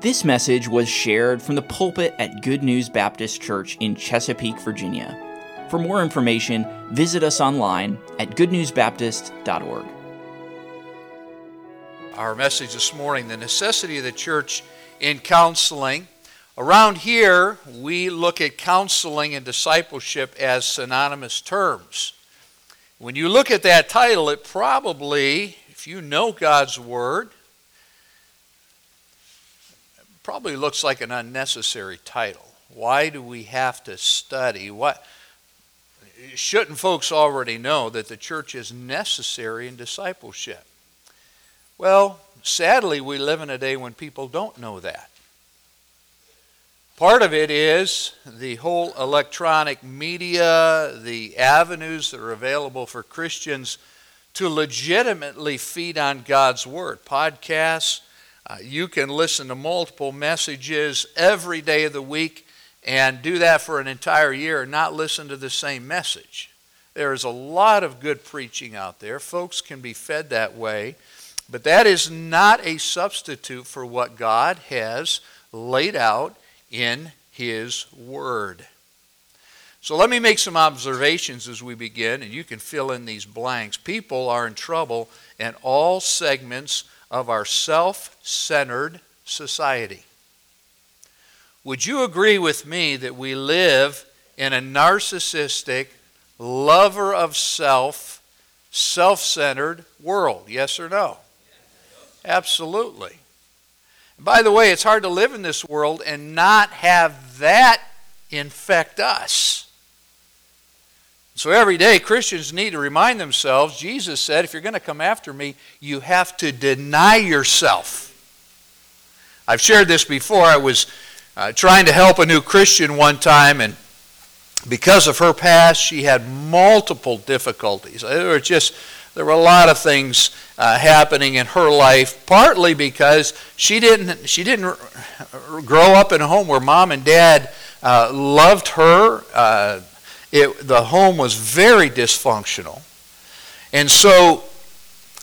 This message was shared from the pulpit at Good News Baptist Church in Chesapeake, Virginia. For more information, visit us online at goodnewsbaptist.org. Our message this morning, the necessity of the church in counseling. Around here, we look at counseling and discipleship as synonymous terms. When you look at that title, it probably, if you know God's Word, probably looks like an unnecessary title. Why do we have to study? What shouldn't folks already know that the church is necessary in discipleship? Well, sadly, we live in a day when people don't know that. Part of it is the whole electronic media, the avenues that are available for Christians to legitimately feed on God's Word. Podcasts, you can listen to multiple messages every day of the week and do that for an entire year and not listen to the same message. There is a lot of good preaching out there. Folks can be fed that way. But that is not a substitute for what God has laid out in His Word. So let me make some observations as we begin, and you can fill in these blanks. People are in trouble in all segments of our self-centered society. Would you agree with me that we live in a narcissistic, lover of self, self-centered world? Yes or no? Absolutely. And by the way, it's hard to live in this world and not have that infect us. So every day, Christians need to remind themselves, Jesus said, if you're going to come after me, you have to deny yourself. I've shared this before. I was trying to help a new Christian one time, and because of her past, she had multiple difficulties. There were a lot of things happening in her life, partly because she didn't grow up in a home where mom and dad loved her. The home was very dysfunctional. And so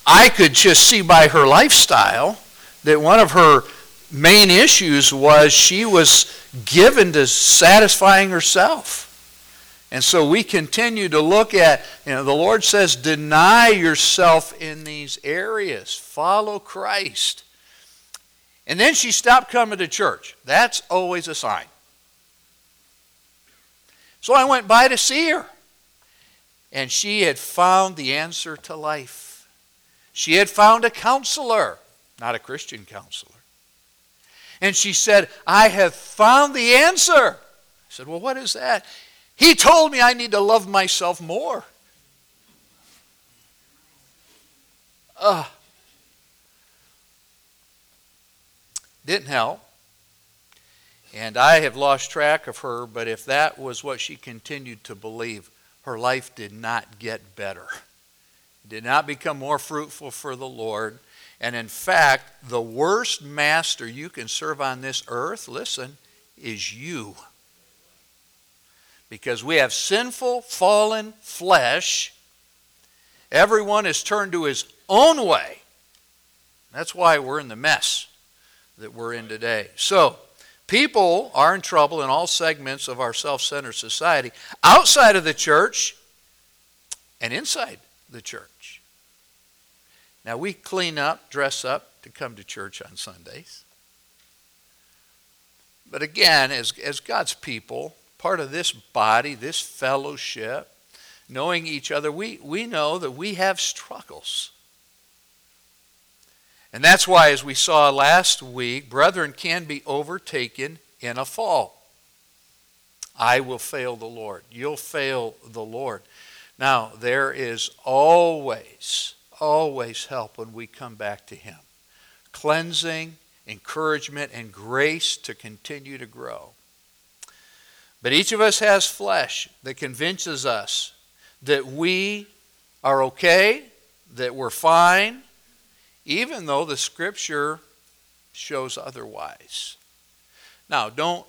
I could just see by her lifestyle that one of her main issues was she was given to satisfying herself. And so we continue to look at, the Lord says, deny yourself in these areas. Follow Christ. And then she stopped coming to church. That's always a sign. So I went by to see her, and she had found the answer to life. She had found a counselor, not a Christian counselor. And she said, I have found the answer. I said, well, what is that? He told me I need to love myself more. Didn't help. And I have lost track of her, but if that was what she continued to believe, her life did not get better. It did not become more fruitful for the Lord. And in fact, the worst master you can serve on this earth, listen, is you. Because we have sinful, fallen flesh. Everyone is turned to his own way. That's why we're in the mess that we're in today. So, people are in trouble in all segments of our self-centered society, outside of the church and inside the church. Now, we clean up, dress up to come to church on Sundays. But again, as God's people, part of this body, this fellowship, knowing each other, we know that we have struggles. And that's why, as we saw last week, brethren can be overtaken in a fall. I will fail the Lord. You'll fail the Lord. Now, there is always help when we come back to Him. Cleansing, encouragement, and grace to continue to grow. But each of us has flesh that convinces us that we are okay, that we're fine, even though the Scripture shows otherwise. Now, don't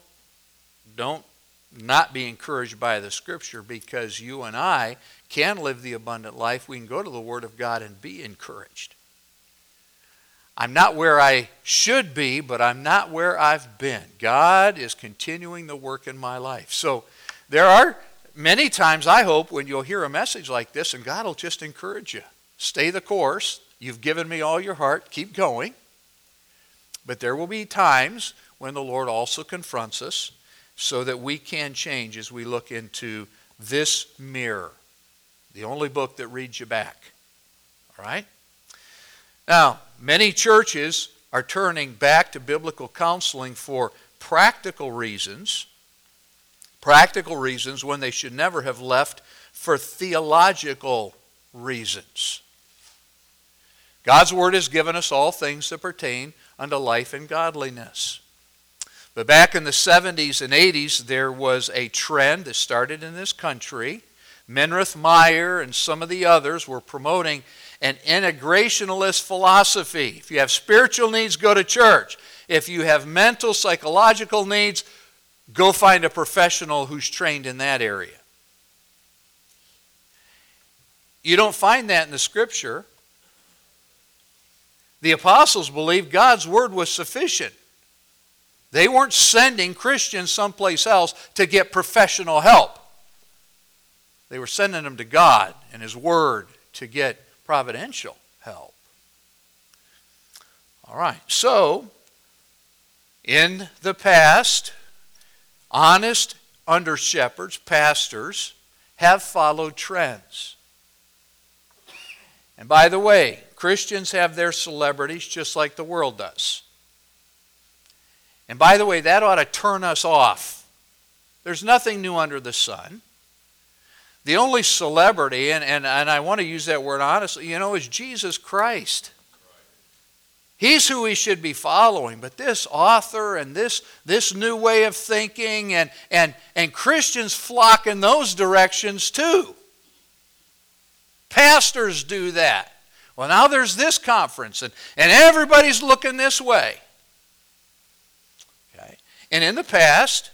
not be encouraged by the Scripture, because you and I can live the abundant life. We can go to the Word of God and be encouraged. I'm not where I should be, but I'm not where I've been. God is continuing the work in my life. So there are many times, I hope, when you'll hear a message like this, and God will just encourage you. Stay the course. You've given me all your heart. Keep going. But there will be times when the Lord also confronts us so that we can change as we look into this mirror, the only book that reads you back. All right? Now, many churches are turning back to biblical counseling for practical reasons when they should never have left for theological reasons. God's word has given us all things that pertain unto life and godliness. But back in the 70s and 80s, there was a trend that started in this country. Minirth Meyer and some of the others were promoting an integrationalist philosophy. If you have spiritual needs, go to church. If you have mental, psychological needs, go find a professional who's trained in that area. You don't find that in the Scripture. The apostles believed God's word was sufficient. They weren't sending Christians someplace else to get professional help. They were sending them to God and His word to get providential help. All right, so in the past, honest under-shepherds, pastors, have followed trends. And by the way, Christians have their celebrities just like the world does. And by the way, that ought to turn us off. There's nothing new under the sun. The only celebrity, and I want to use that word honestly, is Jesus Christ. He's who we should be following. But this author and this new way of thinking and Christians flock in those directions too. Pastors do that. Well, now there's this conference, and everybody's looking this way. Okay. And in the past,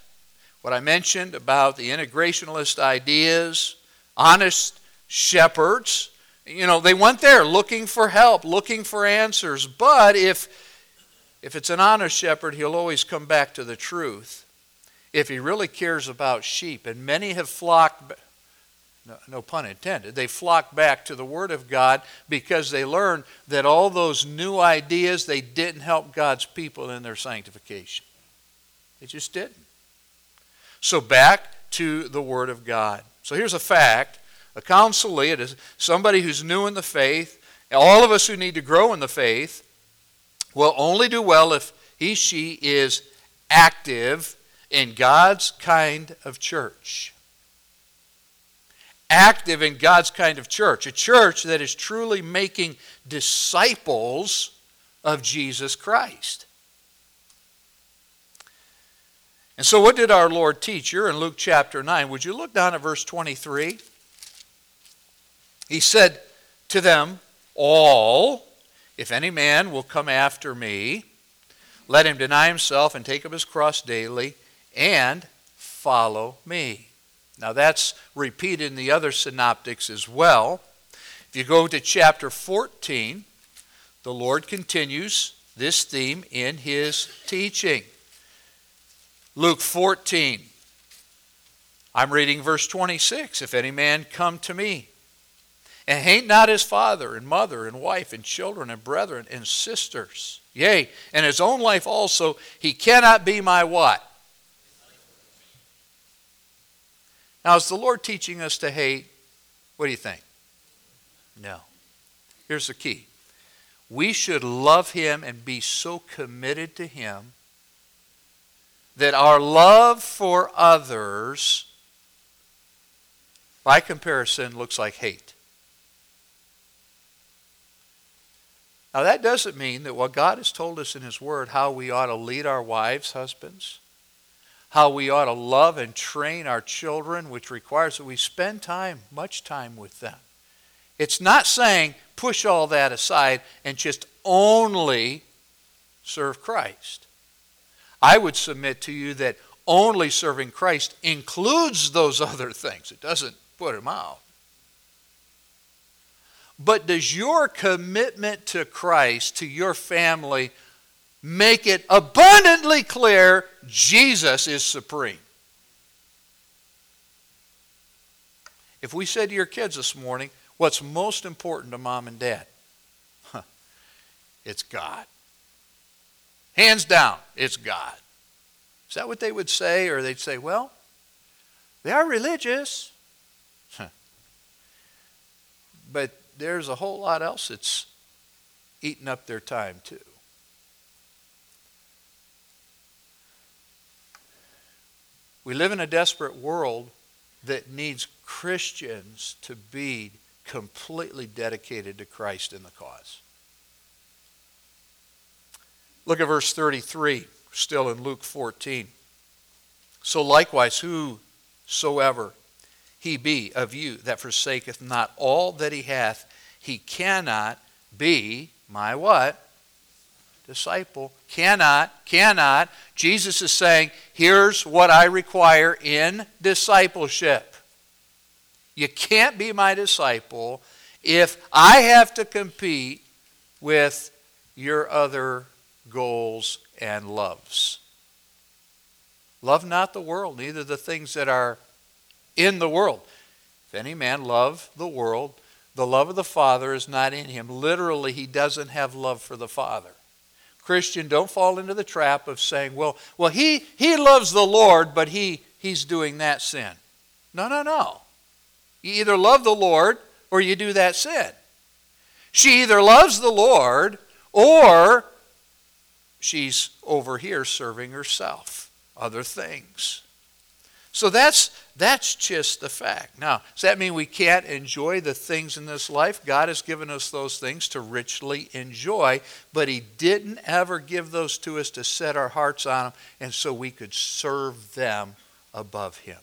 what I mentioned about the integrationalist ideas, honest shepherds, they went there looking for help, looking for answers. But if it's an honest shepherd, he'll always come back to the truth if he really cares about sheep. And many have flocked, no pun intended, they flock back to the Word of God because they learned that all those new ideas, they didn't help God's people in their sanctification. They just didn't. So back to the Word of God. So here's a fact. A counselee is somebody who's new in the faith. All of us who need to grow in the faith will only do well if he, she is active in God's kind of church. Active in God's kind of church, a church that is truly making disciples of Jesus Christ. And so what did our Lord teach here in Luke chapter 9? Would you look down at verse 23? He said to them all, "If any man will come after me, let him deny himself and take up his cross daily and follow me." Now that's repeated in the other synoptics as well. If you go to chapter 14, the Lord continues this theme in His teaching. Luke 14, I'm reading verse 26. "If any man come to me and hate not his father and mother and wife and children and brethren and sisters, yea, and his own life also, he cannot be my" what? Now, is the Lord teaching us to hate? What do you think? No. Here's the key. We should love Him and be so committed to Him that our love for others, by comparison, looks like hate. Now, that doesn't mean that what God has told us in His Word, how we ought to lead our wives, husbands, how we ought to love and train our children, which requires that we spend time, much time with them. It's not saying push all that aside and just only serve Christ. I would submit to you that only serving Christ includes those other things. It doesn't put them out. But does your commitment to Christ, to your family, make it abundantly clear Jesus is supreme? If we said to your kids this morning, what's most important to mom and dad? It's God. Hands down, it's God. Is that what they would say? Or they'd say, well, they are religious. But there's a whole lot else that's eating up their time too. We live in a desperate world that needs Christians to be completely dedicated to Christ and the cause. Look at verse 33, still in Luke 14. So likewise, whosoever he be of you that forsaketh not all that he hath, he cannot be my what? Disciple. Cannot. Jesus is saying, here's what I require in discipleship. You can't be my disciple if I have to compete with your other goals and loves. Love not the world, neither the things that are in the world. If any man love the world, the love of the Father is not in him. Literally, he doesn't have love for the Father. Christian, don't fall into the trap of saying, well, he loves the Lord, but he's doing that sin. No. You either love the Lord or you do that sin. She either loves the Lord or she's over here serving herself, other things. So that's just the fact. Now, does that mean we can't enjoy the things in this life? God has given us those things to richly enjoy, but he didn't ever give those to us to set our hearts on them and so we could serve them above him.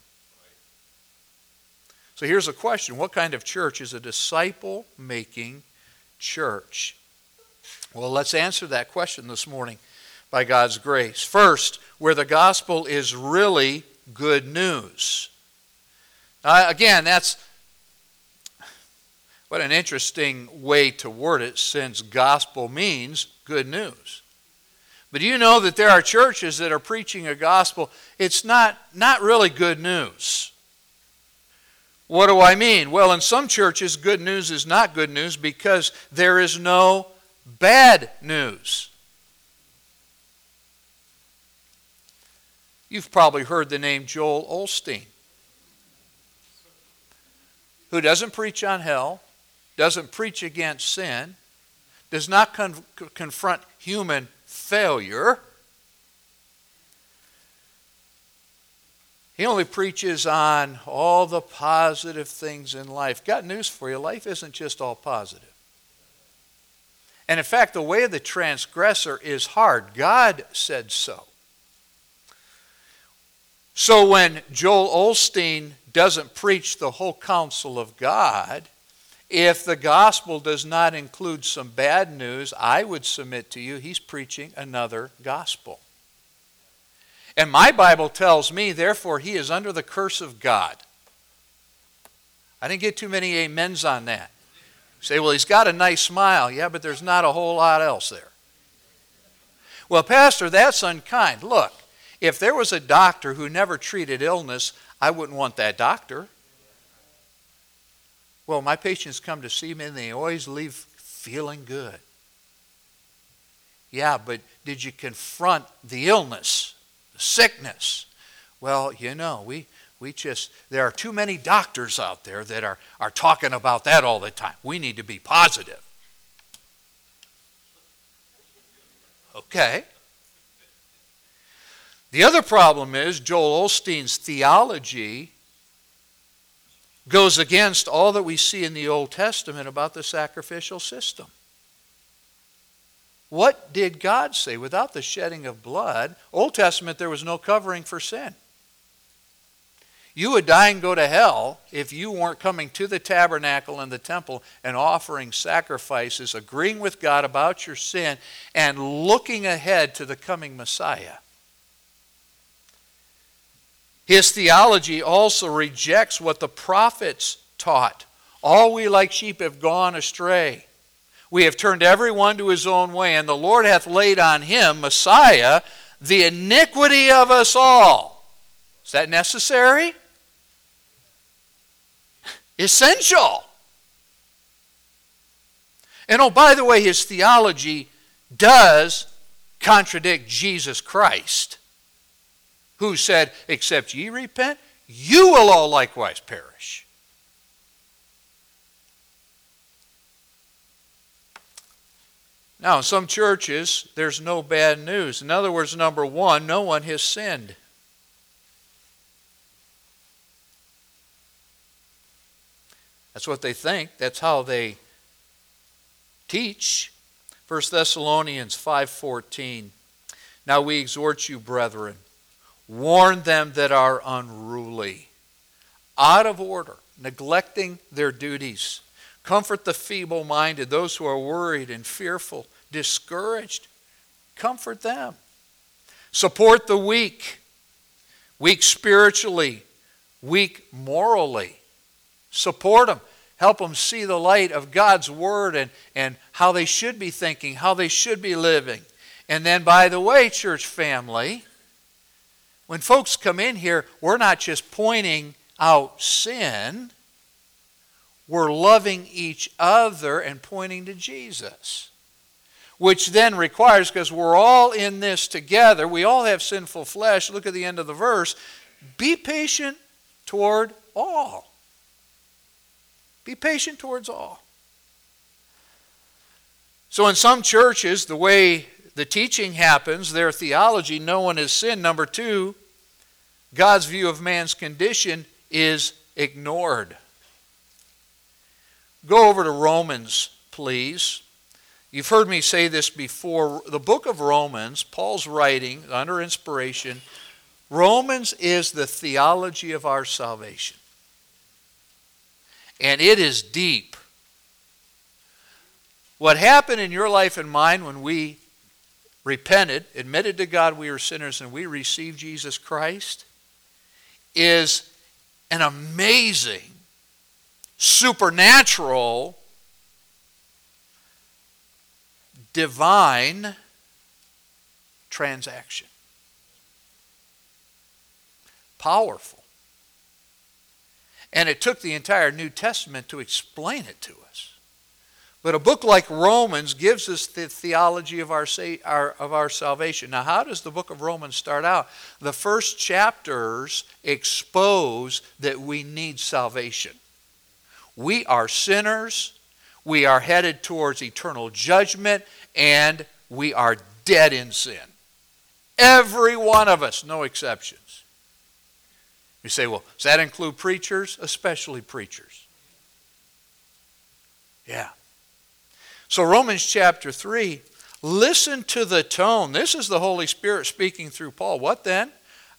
So here's a question. What kind of church is a disciple-making church? Well, let's answer that question this morning by God's grace. First, where the gospel is really good news. Again, that's what an interesting way to word it, since gospel means good news. But you know that there are churches that are preaching a gospel. It's not really good news. What do I mean? Well, in some churches, good news is not good news because there is no bad news. You've probably heard the name Joel Osteen, who doesn't preach on hell, doesn't preach against sin, does not confront human failure. He only preaches on all the positive things in life. Got news for you. Life isn't just all positive. And in fact, the way of the transgressor is hard. God said so. So when Joel Osteen doesn't preach the whole counsel of God, if the gospel does not include some bad news, I would submit to you he's preaching another gospel. And my Bible tells me, therefore, he is under the curse of God. I didn't get too many amens on that. You say, well, he's got a nice smile. Yeah, but there's not a whole lot else there. Well, Pastor, that's unkind. Look. If there was a doctor who never treated illness, I wouldn't want that doctor. Well, my patients come to see me and they always leave feeling good. Yeah, but did you confront the illness, the sickness? Well, you know, there are too many doctors out there that are talking about that all the time. We need to be positive. Okay. The other problem is Joel Osteen's theology goes against all that we see in the Old Testament about the sacrificial system. What did God say? Without the shedding of blood, Old Testament, there was no covering for sin. You would die and go to hell if you weren't coming to the tabernacle and the temple and offering sacrifices, agreeing with God about your sin, and looking ahead to the coming Messiah. His theology also rejects what the prophets taught All we like sheep have gone astray. We have turned every one to his own way, and the Lord hath laid on him, Messiah, the iniquity of us all. Is that necessary? Essential. And oh, by the way, his theology does contradict Jesus Christ, who said, except ye repent, you will all likewise perish. Now, in some churches, there's no bad news. In other words, number one, no one has sinned. That's what they think. That's how they teach. 1 Thessalonians 5:14. Now we exhort you, brethren, warn them that are unruly, out of order, neglecting their duties. Comfort the feeble-minded, those who are worried and fearful, discouraged. Comfort them. Support the weak, weak spiritually, weak morally. Support them. Help them see the light of God's word and how they should be thinking, how they should be living. And then, by the way, church family, when folks come in here, we're not just pointing out sin. We're loving each other and pointing to Jesus, which then requires, because we're all in this together, we all have sinful flesh. Look at the end of the verse. Be patient toward all. Be patient towards all. So in some churches, the way the teaching happens, their theology, no one has sinned. Number two, God's view of man's condition is ignored. Go over to Romans, please. You've heard me say this before. The book of Romans, Paul's writing under inspiration, Romans is the theology of our salvation. And it is deep. What happened in your life and mine when we repented, admitted to God we were sinners, and we received Jesus Christ is an amazing, supernatural, divine transaction. Powerful. And it took the entire New Testament to explain it to us. But a book like Romans gives us the theology of our salvation. Now, how does the book of Romans start out? The first chapters expose that we need salvation. We are sinners, we are headed towards eternal judgment, and we are dead in sin. Every one of us, no exception. You say, well, does that include preachers? Especially preachers. Yeah. So Romans chapter 3, listen to the tone. This is the Holy Spirit speaking through Paul. What then?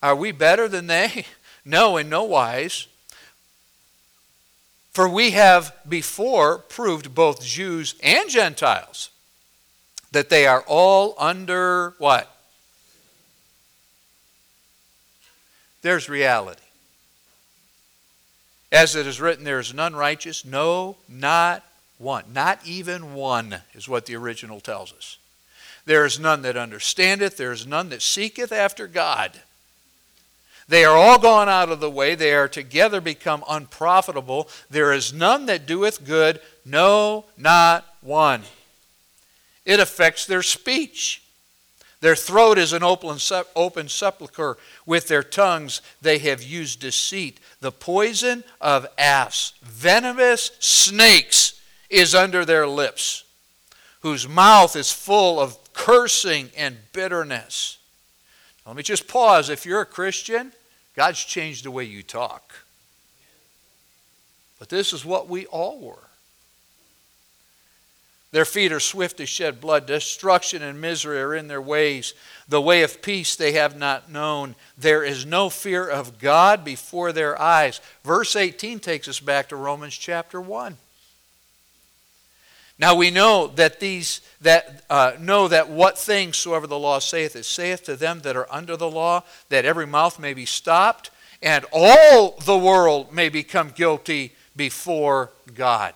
Are we better than they? No, in no wise. For we have before proved both Jews and Gentiles that they are all under what? There's reality. As it is written, there is none righteous, no, not one. Not even one is what the original tells us. There is none that understandeth, there is none that seeketh after God. They are all gone out of the way, they are together become unprofitable. There is none that doeth good, no, not one. It affects their speech. Their throat is an open sepulchre. With their tongues they have used deceit. The poison of asps, venomous snakes, is under their lips, whose mouth is full of cursing and bitterness. Now, let me just pause. If you're a Christian, God's changed the way you talk. But this is what we all were. Their feet are swift to shed blood. Destruction and misery are in their ways. The way of peace they have not known. There is no fear of God before their eyes. Verse 18 takes us back to Romans chapter 1. Now we know that what things soever the law saith, it saith to them that are under the law, that every mouth may be stopped, and all the world may become guilty before God.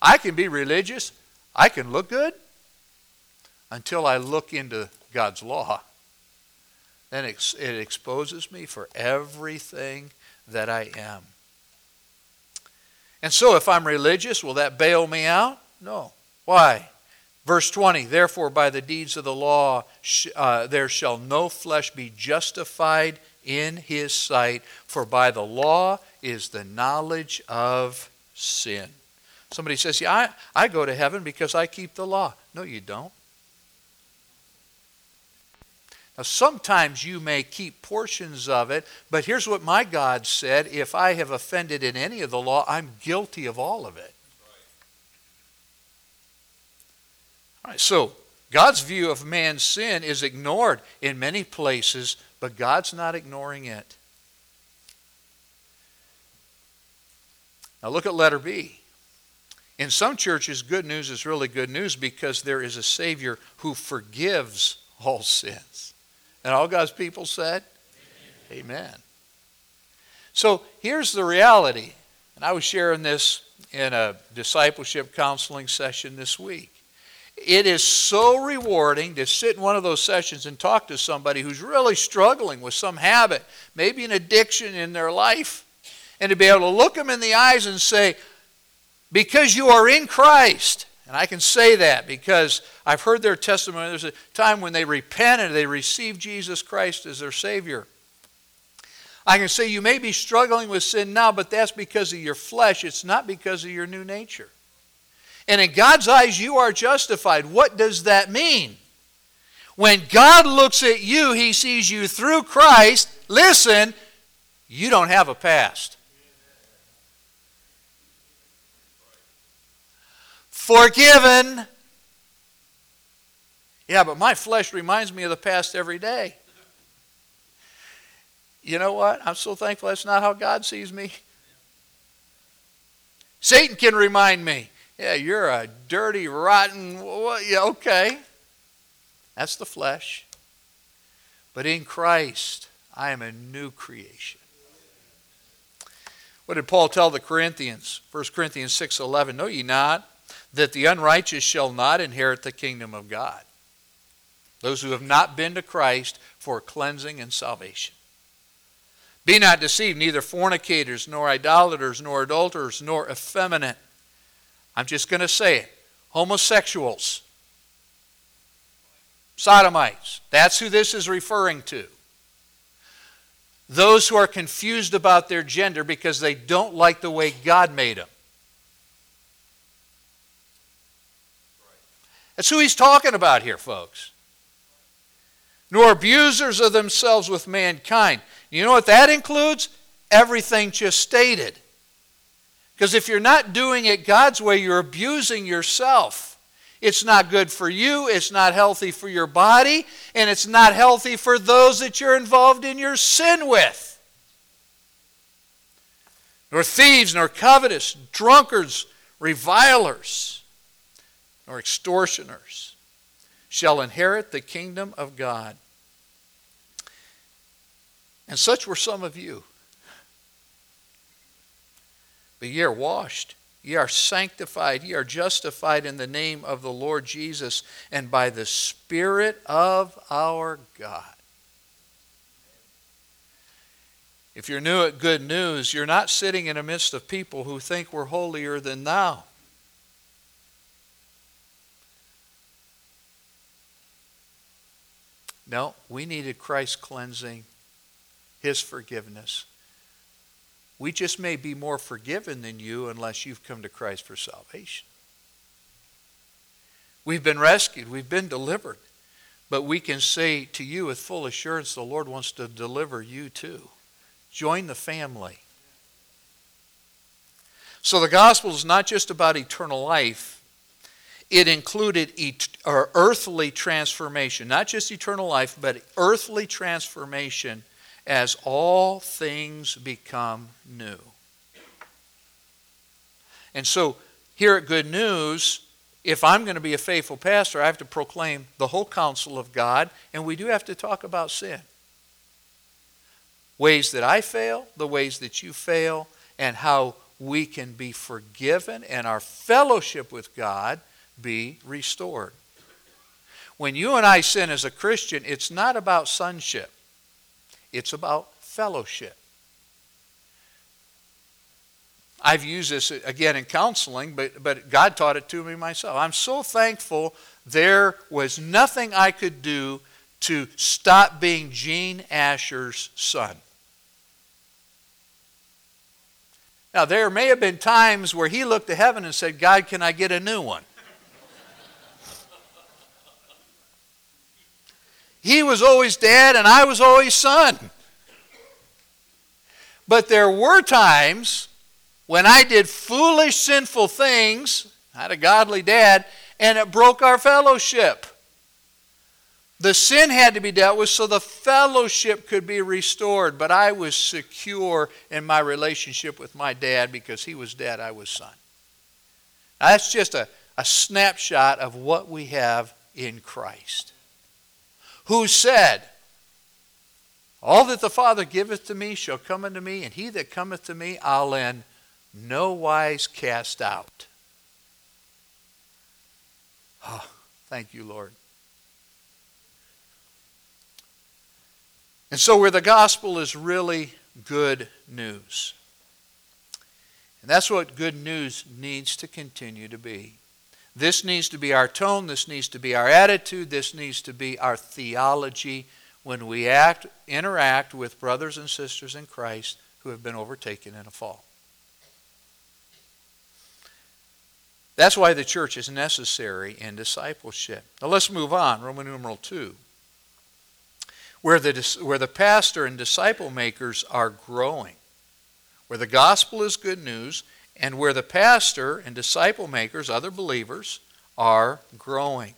I can be religious. I can look good until I look into God's law. Then it exposes me for everything that I am. And so if I'm religious, will that bail me out? No. Why? Verse 20, therefore by the deeds of the law there shall no flesh be justified in his sight, for by the law is the knowledge of sin. Somebody says, yeah, I go to heaven because I keep the law. No, you don't. Now, sometimes you may keep portions of it, but here's what my God said: if I have offended in any of the law, I'm guilty of all of it. All right, so God's view of man's sin is ignored in many places, but God's not ignoring it. Now look at letter B. In some churches, good news is really good news because there is a Savior who forgives all sins. And all God's people said, Amen. So here's the reality. And I was sharing this in a discipleship counseling session this week. It is so rewarding to sit in one of those sessions and talk to somebody who's really struggling with some habit, maybe an addiction in their life, and to be able to look them in the eyes and say, because you are in Christ. And I can say that because I've heard their testimony. There's a time when they repented, they received Jesus Christ as their Savior. I can say you may be struggling with sin now, but that's because of your flesh. It's not because of your new nature. And in God's eyes, you are justified. What does that mean? When God looks at you, He sees you through Christ. Listen, you don't have a past. Forgiven. Yeah, but my flesh reminds me of the past every day. You know what? I'm so thankful that's not how God sees me. Satan can remind me. Yeah, you're a dirty, rotten, yeah, okay. That's the flesh. But in Christ, I am a new creation. What did Paul tell the Corinthians? 1 Corinthians 6:11, know ye not that the unrighteous shall not inherit the kingdom of God. Those who have not been to Christ for cleansing and salvation. Be not deceived, neither fornicators, nor idolaters, nor adulterers, nor effeminate. I'm just going to say it. Homosexuals. Sodomites. That's who this is referring to. Those who are confused about their gender because they don't like the way God made them. That's who he's talking about here, folks. Nor abusers of themselves with mankind. You know what that includes? Everything just stated. Because if you're not doing it God's way, you're abusing yourself. It's not good for you, it's not healthy for your body, and it's not healthy for those that you're involved in your sin with. Nor thieves, nor covetous, drunkards, revilers, or extortioners shall inherit the kingdom of God. And such were some of you. But ye are washed, ye are sanctified, ye are justified in the name of the Lord Jesus and by the Spirit of our God. If you're new at Good News, you're not sitting in the midst of people who think we're holier than thou. No, we needed Christ's cleansing, His forgiveness. We just may be more forgiven than you unless you've come to Christ for salvation. We've been rescued. We've been delivered. But we can say to you with full assurance, the Lord wants to deliver you too. Join the family. So the gospel is not just about eternal life. It included earthly transformation, not just eternal life, but earthly transformation as all things become new. And so here at Good News, if I'm going to be a faithful pastor, I have to proclaim the whole counsel of God, and we do have to talk about sin. Ways that I fail, the ways that you fail, and how we can be forgiven and our fellowship with God be restored. When you and I sin as a Christian, it's not about sonship. It's about fellowship. I've used this, again, in counseling, but God taught it to me myself. I'm so thankful there was nothing I could do to stop being Gene Ascher's son. Now, there may have been times where he looked to heaven and said, God, can I get a new one? He was always dad and I was always son. But there were times when I did foolish, sinful things, not a godly dad, and it broke our fellowship. The sin had to be dealt with so the fellowship could be restored. But I was secure in my relationship with my dad because he was dad, I was son. Now that's just a snapshot of what we have in Christ, who said, all that the Father giveth to me shall come unto me, and he that cometh to me I'll in no wise cast out. Oh, thank you, Lord. And so where the gospel is really good news. And that's what good news needs to continue to be. This needs to be our tone. This needs to be our attitude. This needs to be our theology when we interact with brothers and sisters in Christ who have been overtaken in a fall. That's why the church is necessary in discipleship. Now let's move on. Roman numeral 2. Where the pastor and disciple makers are growing. Where the gospel is good news. And where the pastor and disciple makers, other believers, are growing.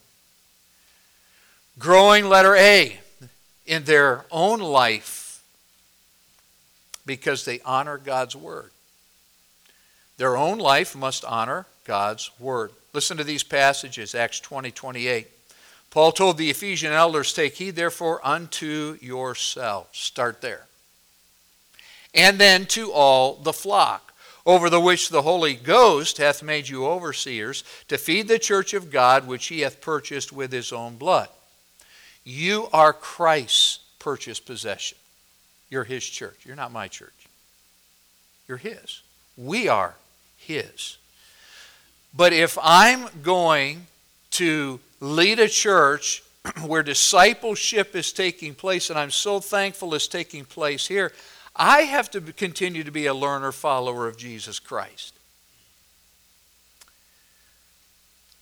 Growing, letter A, in their own life because they honor God's word. Their own life must honor God's word. Listen to these passages, Acts 20:28. Paul told the Ephesian elders, take heed therefore unto yourselves. Start there. And then to all the flock, over the which the Holy Ghost hath made you overseers, to feed the church of God, which he hath purchased with his own blood. You are Christ's purchased possession. You're his church. You're not my church. You're his. We are his. But if I'm going to lead a church where discipleship is taking place, and I'm so thankful it's taking place here, I have to continue to be a learner, follower of Jesus Christ.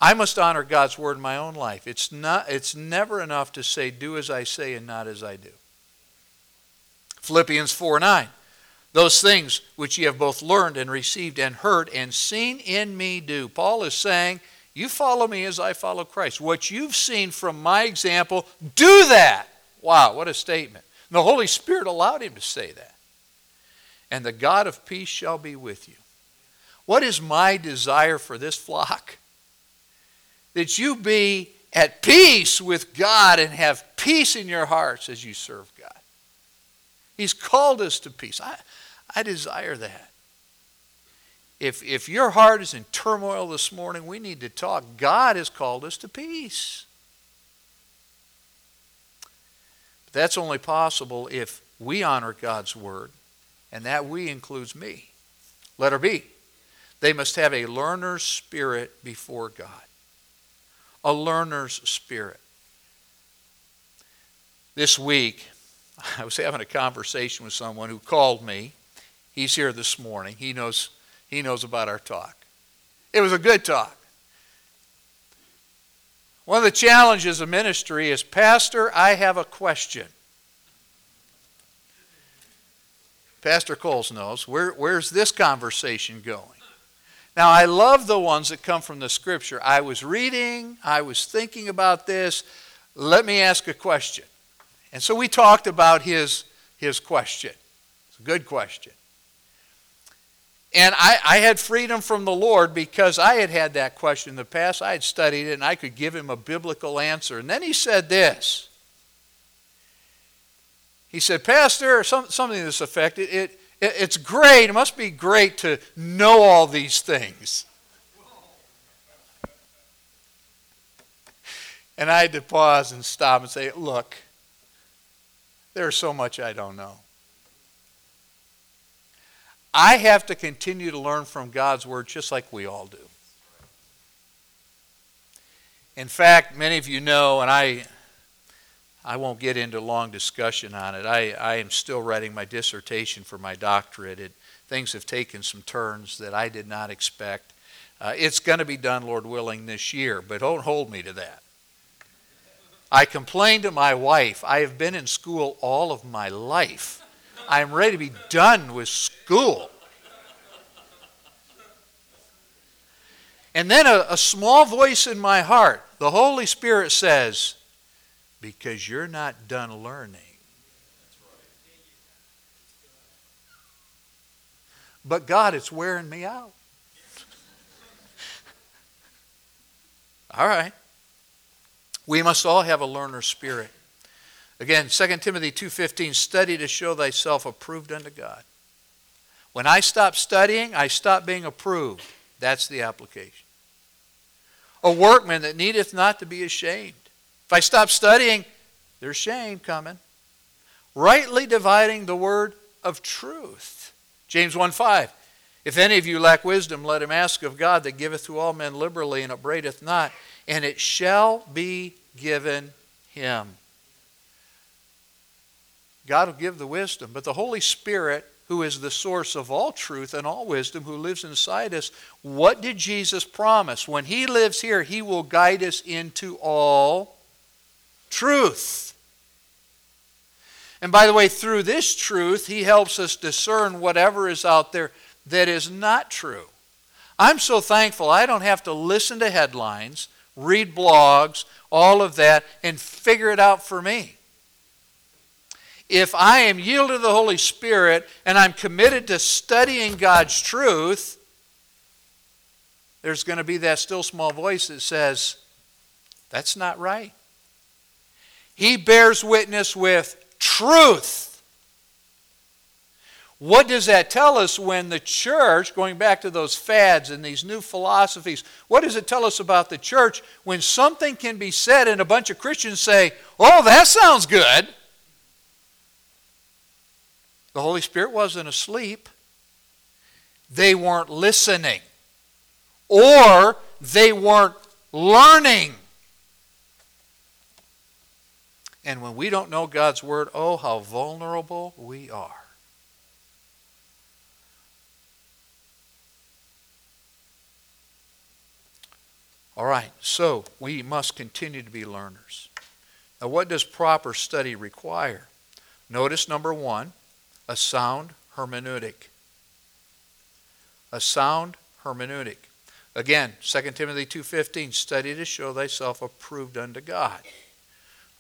I must honor God's word in my own life. It's never enough to say, do as I say and not as I do. Philippians 4:9. Those things which ye have both learned and received and heard and seen in me do. Paul is saying, you follow me as I follow Christ. What you've seen from my example, do that. Wow, what a statement. And the Holy Spirit allowed him to say that. And the God of peace shall be with you. What is my desire for this flock? That you be at peace with God and have peace in your hearts as you serve God. He's called us to peace. I desire that. If your heart is in turmoil this morning, we need to talk. God has called us to peace. But that's only possible if we honor God's word. And that we includes me. Letter B. They must have a learner's spirit before God. A learner's spirit. This week, I was having a conversation with someone who called me. He's here this morning. He knows about our talk. It was a good talk. One of the challenges of ministry is, Pastor, I have a question. Pastor Coles knows, where's this conversation going? Now, I love the ones that come from the Scripture. I was reading, I was thinking about this. Let me ask a question. And so we talked about his question. It's a good question. And I had freedom from the Lord because I had had that question in the past. I had studied it and I could give him a biblical answer. And then he said this. He said, Pastor, something to this effect, it, it, It's great. It must be great to know all these things. And I had to pause and stop and say, look, there's so much I don't know. I have to continue to learn from God's Word just like we all do. In fact, many of you know, and I won't get into long discussion on it. I am still writing my dissertation for my doctorate. Things have taken some turns that I did not expect. It's going to be done, Lord willing, this year, but don't hold me to that. I complained to my wife, I have been in school all of my life. I'm ready to be done with school. And then a small voice in my heart, the Holy Spirit says, because you're not done learning. But God, it's wearing me out. All right. We must all have a learner spirit. Again, 2 Timothy 2:15, study to show thyself approved unto God. When I stop studying, I stop being approved. That's the application. A workman that needeth not to be ashamed. If I stop studying, there's shame coming. Rightly dividing the word of truth. James 1:5, if any of you lack wisdom, let him ask of God that giveth to all men liberally and upbraideth not, and it shall be given him. God will give the wisdom, but the Holy Spirit, who is the source of all truth and all wisdom, who lives inside us, what did Jesus promise? When he lives here, he will guide us into all truth. And by the way, through this truth, he helps us discern whatever is out there that is not true. I'm so thankful I don't have to listen to headlines, read blogs, all of that, and figure it out for me. If I am yielded to the Holy Spirit and I'm committed to studying God's truth, there's going to be that still small voice that says, that's not right. He bears witness with truth. What does that tell us when the church, going back to those fads and these new philosophies, what does it tell us about the church when something can be said and a bunch of Christians say, oh, that sounds good. The Holy Spirit wasn't asleep. They weren't listening. Or they weren't learning. And when we don't know God's Word, oh, how vulnerable we are. All right, so we must continue to be learners. Now, what does proper study require? Notice number one, a sound hermeneutic. A sound hermeneutic. Again, 2 Timothy 2:15, study to show thyself approved unto God.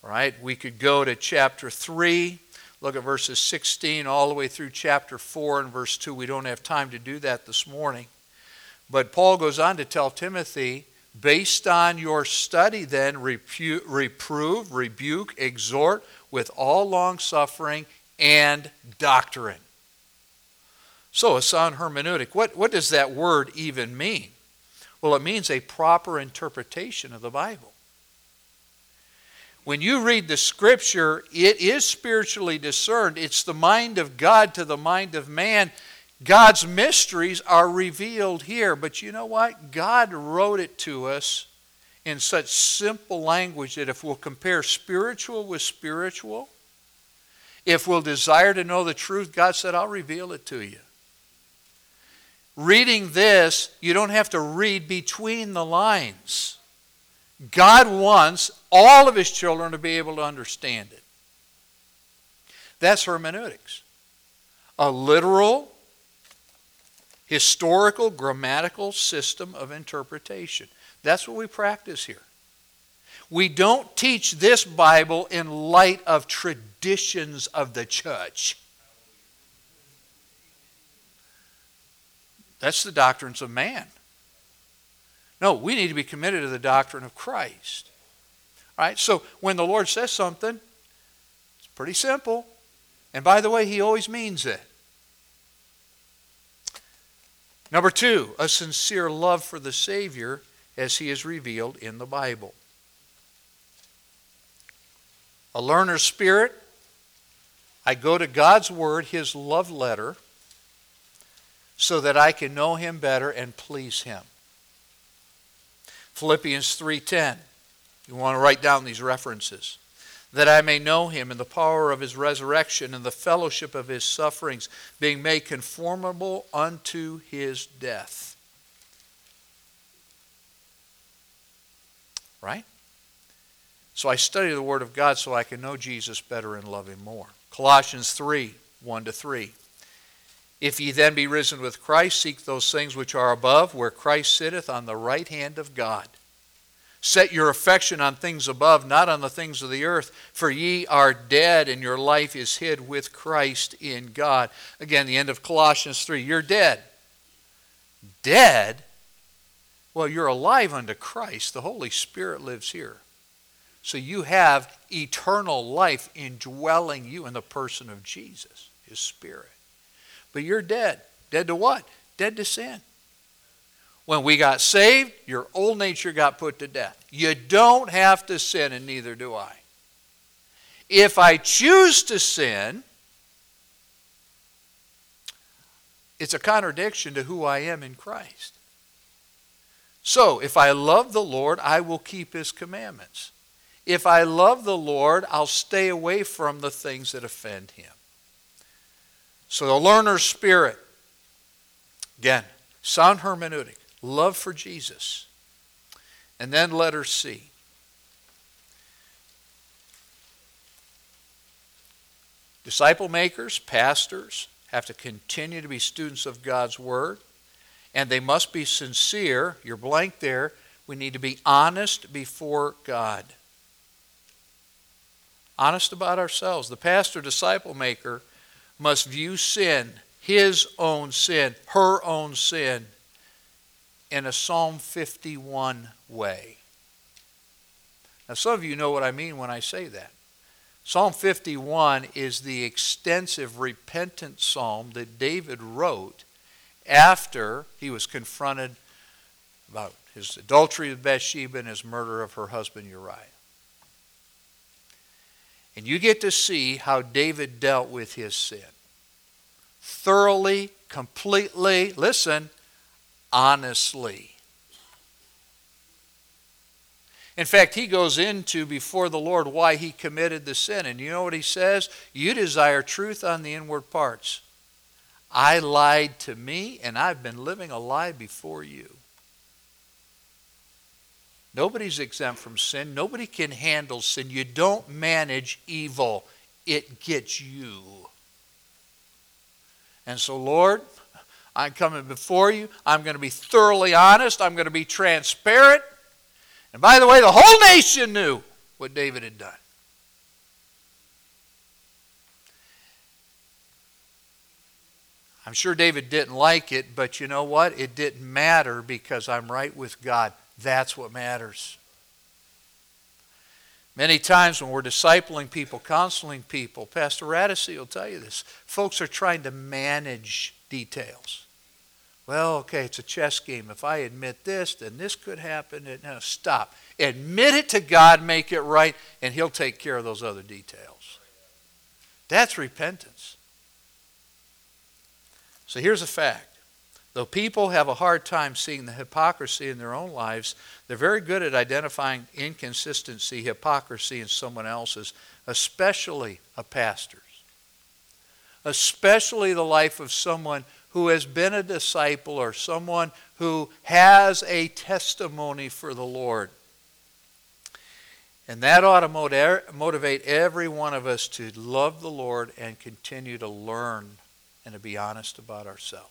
All right, we could go to chapter 3, look at verses 16 all the way through chapter 4 and verse 2. We don't have time to do that this morning. But Paul goes on to tell Timothy, based on your study then, reprove, rebuke, exhort with all long-suffering and doctrine. So a sound hermeneutic. What does that word even mean? Well, it means a proper interpretation of the Bible. When you read the Scripture, it is spiritually discerned. It's the mind of God to the mind of man. God's mysteries are revealed here, but you know what? God wrote it to us in such simple language that if we'll compare spiritual with spiritual, if we'll desire to know the truth, God said, I'll reveal it to you. Reading this, you don't have to read between the lines. God wants all of his children to be able to understand it. That's hermeneutics. A literal, historical, grammatical system of interpretation. That's what we practice here. We don't teach this Bible in light of traditions of the church. That's the doctrines of man. No, we need to be committed to the doctrine of Christ. All right, so when the Lord says something, it's pretty simple. And by the way, he always means it. Number two, a sincere love for the Savior as he is revealed in the Bible. A learner's spirit. I go to God's Word, His love letter, so that I can know Him better and please Him. Philippians 3:10. You want to write down these references. That I may know Him in the power of His resurrection and the fellowship of His sufferings, being made conformable unto His death. Right? So I study the Word of God so I can know Jesus better and love Him more. Colossians 3, 1-3. If ye then be risen with Christ, seek those things which are above, where Christ sitteth on the right hand of God. Set your affection on things above, not on the things of the earth, for ye are dead, and your life is hid with Christ in God. Again, the end of Colossians 3. You're dead. Dead? Well, you're alive unto Christ. The Holy Spirit lives here. So you have eternal life indwelling you in the person of Jesus, His Spirit. But you're dead. Dead to what? Dead to sin. When we got saved, your old nature got put to death. You don't have to sin, and neither do I. If I choose to sin, it's a contradiction to who I am in Christ. So, if I love the Lord, I will keep His commandments. If I love the Lord, I'll stay away from the things that offend Him. So the learner's spirit, again, sound hermeneutic, love for Jesus. And then letter C. Disciple makers, pastors, have to continue to be students of God's Word, and they must be sincere. You're blank there. We need to be honest before God. Honest about ourselves. The pastor, disciple maker, must view sin, his own sin, her own sin, in a Psalm 51 way. Now, some of you know what I mean when I say that. Psalm 51 is the extensive repentant psalm that David wrote after he was confronted about his adultery with Bathsheba and his murder of her husband Uriah. And you get to see how David dealt with his sin. Thoroughly, completely, listen, honestly. In fact, he goes into before the Lord why he committed the sin. And you know what he says? You desire truth on the inward parts. I lied to me, and I've been living a lie before you. Nobody's exempt from sin. Nobody can handle sin. You don't manage evil. It gets you. And so, Lord, I'm coming before you. I'm going to be thoroughly honest. I'm going to be transparent. And by the way, the whole nation knew what David had done. I'm sure David didn't like it, but you know what? It didn't matter because I'm right with God. That's what matters. Many times when we're discipling people, counseling people, Pastor Radice will tell you this, folks are trying to manage details. Well, okay, it's a chess game. If I admit this, then this could happen. No, stop. Admit it to God, make it right, and He'll take care of those other details. That's repentance. So here's a fact. Though people have a hard time seeing the hypocrisy in their own lives, they're very good at identifying inconsistency, hypocrisy in someone else's, especially a pastor's. Especially the life of someone who has been a disciple or someone who has a testimony for the Lord. And that ought to motivate every one of us to love the Lord and continue to learn and to be honest about ourselves.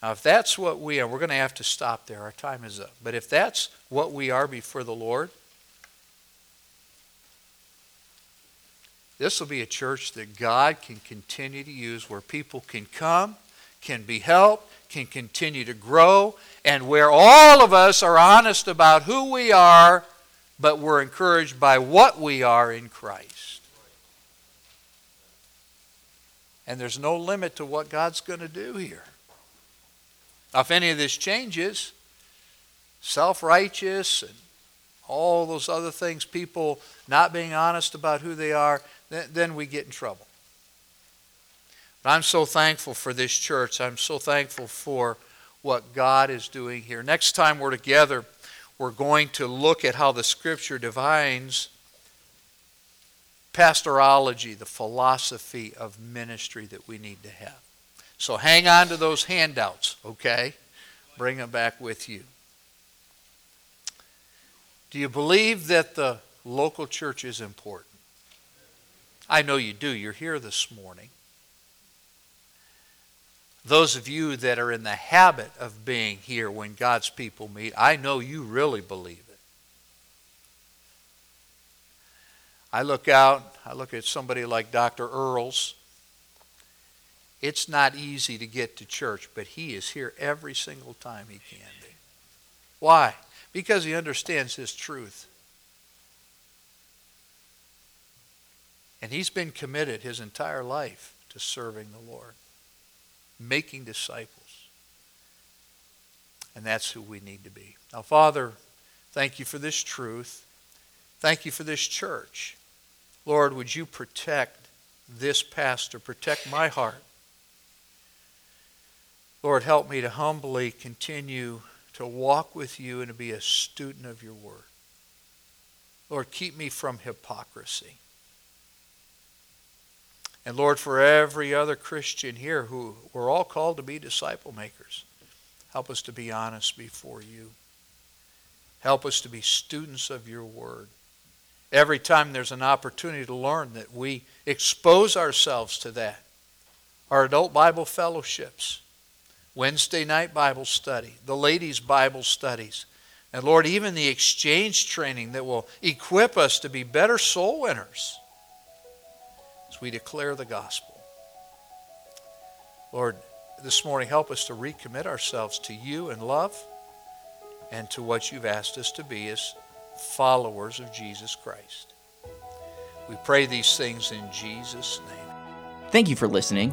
Now, if that's what we are, we're going to have to stop there. Our time is up. But if that's what we are before the Lord, this will be a church that God can continue to use, where people can come, can be helped, can continue to grow, and where all of us are honest about who we are, but we're encouraged by what we are in Christ. And there's no limit to what God's going to do here. Now, if any of this changes, self-righteous and all those other things, people not being honest about who they are, then we get in trouble. But I'm so thankful for this church. I'm so thankful for what God is doing here. Next time we're together, we're going to look at how the Scripture defines pastorology, the philosophy of ministry that we need to have. So hang on to those handouts, okay? Bring them back with you. Do you believe that the local church is important? I know you do. You're here this morning. Those of you that are in the habit of being here when God's people meet, I know you really believe it. I look out, I look at somebody like Dr. Earls. It's not easy to get to church, but he is here every single time he can be. Why? Because he understands his truth. And he's been committed his entire life to serving the Lord, making disciples. And that's who we need to be. Now, Father, thank you for this truth. Thank you for this church. Lord, would you protect this pastor, protect my heart. Lord, help me to humbly continue to walk with you and to be a student of your word. Lord, keep me from hypocrisy. And Lord, for every other Christian here, who we're all called to be disciple makers, help us to be honest before you. Help us to be students of your word. Every time there's an opportunity to learn, that we expose ourselves to that. Our adult Bible fellowships, Wednesday night Bible study, the ladies' Bible studies, and Lord, even the exchange training that will equip us to be better soul winners as we declare the gospel. Lord, this morning, help us to recommit ourselves to you in love and to what you've asked us to be as followers of Jesus Christ. We pray these things in Jesus' name. Thank you for listening.